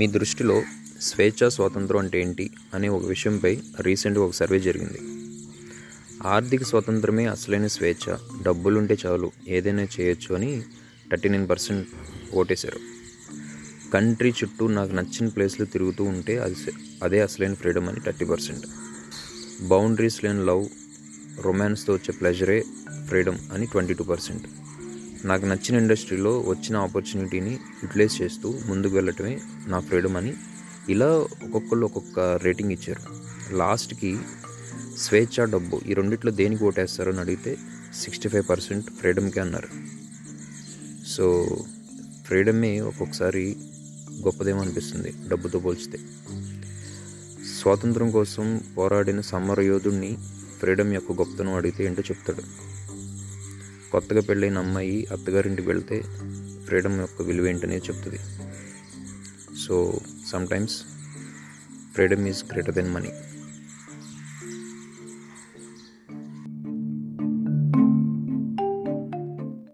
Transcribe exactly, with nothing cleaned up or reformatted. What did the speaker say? మీ దృష్టిలో స్వేచ్ఛా స్వాతంత్రం అంటే ఏంటి అనే ఒక విషయంపై రీసెంట్గా ఒక సర్వే జరిగింది. ఆర్థిక స్వాతంత్రమే అసలైన స్వేచ్ఛ, డబ్బులుంటే చాలు ఏదైనా చేయొచ్చు అని థర్టీ నైన్ పర్సెంట్ ఓటేశారు. కంట్రీ చుట్టూ నాకు నచ్చిన ప్లేస్లు తిరుగుతూ ఉంటే అది అదే అసలైన ఫ్రీడమ్ అని థర్టీ పర్సెంట్, బౌండరీస్ లేని లవ్, రొమాన్స్తో వచ్చే ప్లెజరే ఫ్రీడమ్ అని ట్వంటీ టూ పర్సెంట్, నాకు నచ్చిన ఇండస్ట్రీలో వచ్చిన ఆపర్చునిటీని యూటిలైజ్ చేస్తూ ముందుకు వెళ్ళటమే నా ఫ్రీడమ్ అని ఇలా ఒక్కొక్కళ్ళు ఒక్కొక్క రేటింగ్ ఇచ్చారు. లాస్ట్కి స్వేచ్ఛ, డబ్బు ఈ రెండిట్లో దేనికి ఓటేస్తారు అని అడిగితే సిక్స్టీ ఫైవ్ పర్సెంట్ ఫ్రీడమ్కే అన్నారు. సో ఫ్రీడమే ఒక్కొక్కసారి గొప్పదేమనిపిస్తుంది డబ్బుతో పోల్చితే. స్వాతంత్రం కోసం పోరాడిన సమరయోధుడిని ఫ్రీడమ్ యొక్క గొప్పతనం అడిగితే ఏంటో చెప్తాడు. కొత్తగా పెళ్ళైన అమ్మాయి అత్తగారింటికి వెళ్తే ఫ్రీడమ్ యొక్క విలువ ఏంటనే చెప్తుంది. So sometimes freedom is greater than money.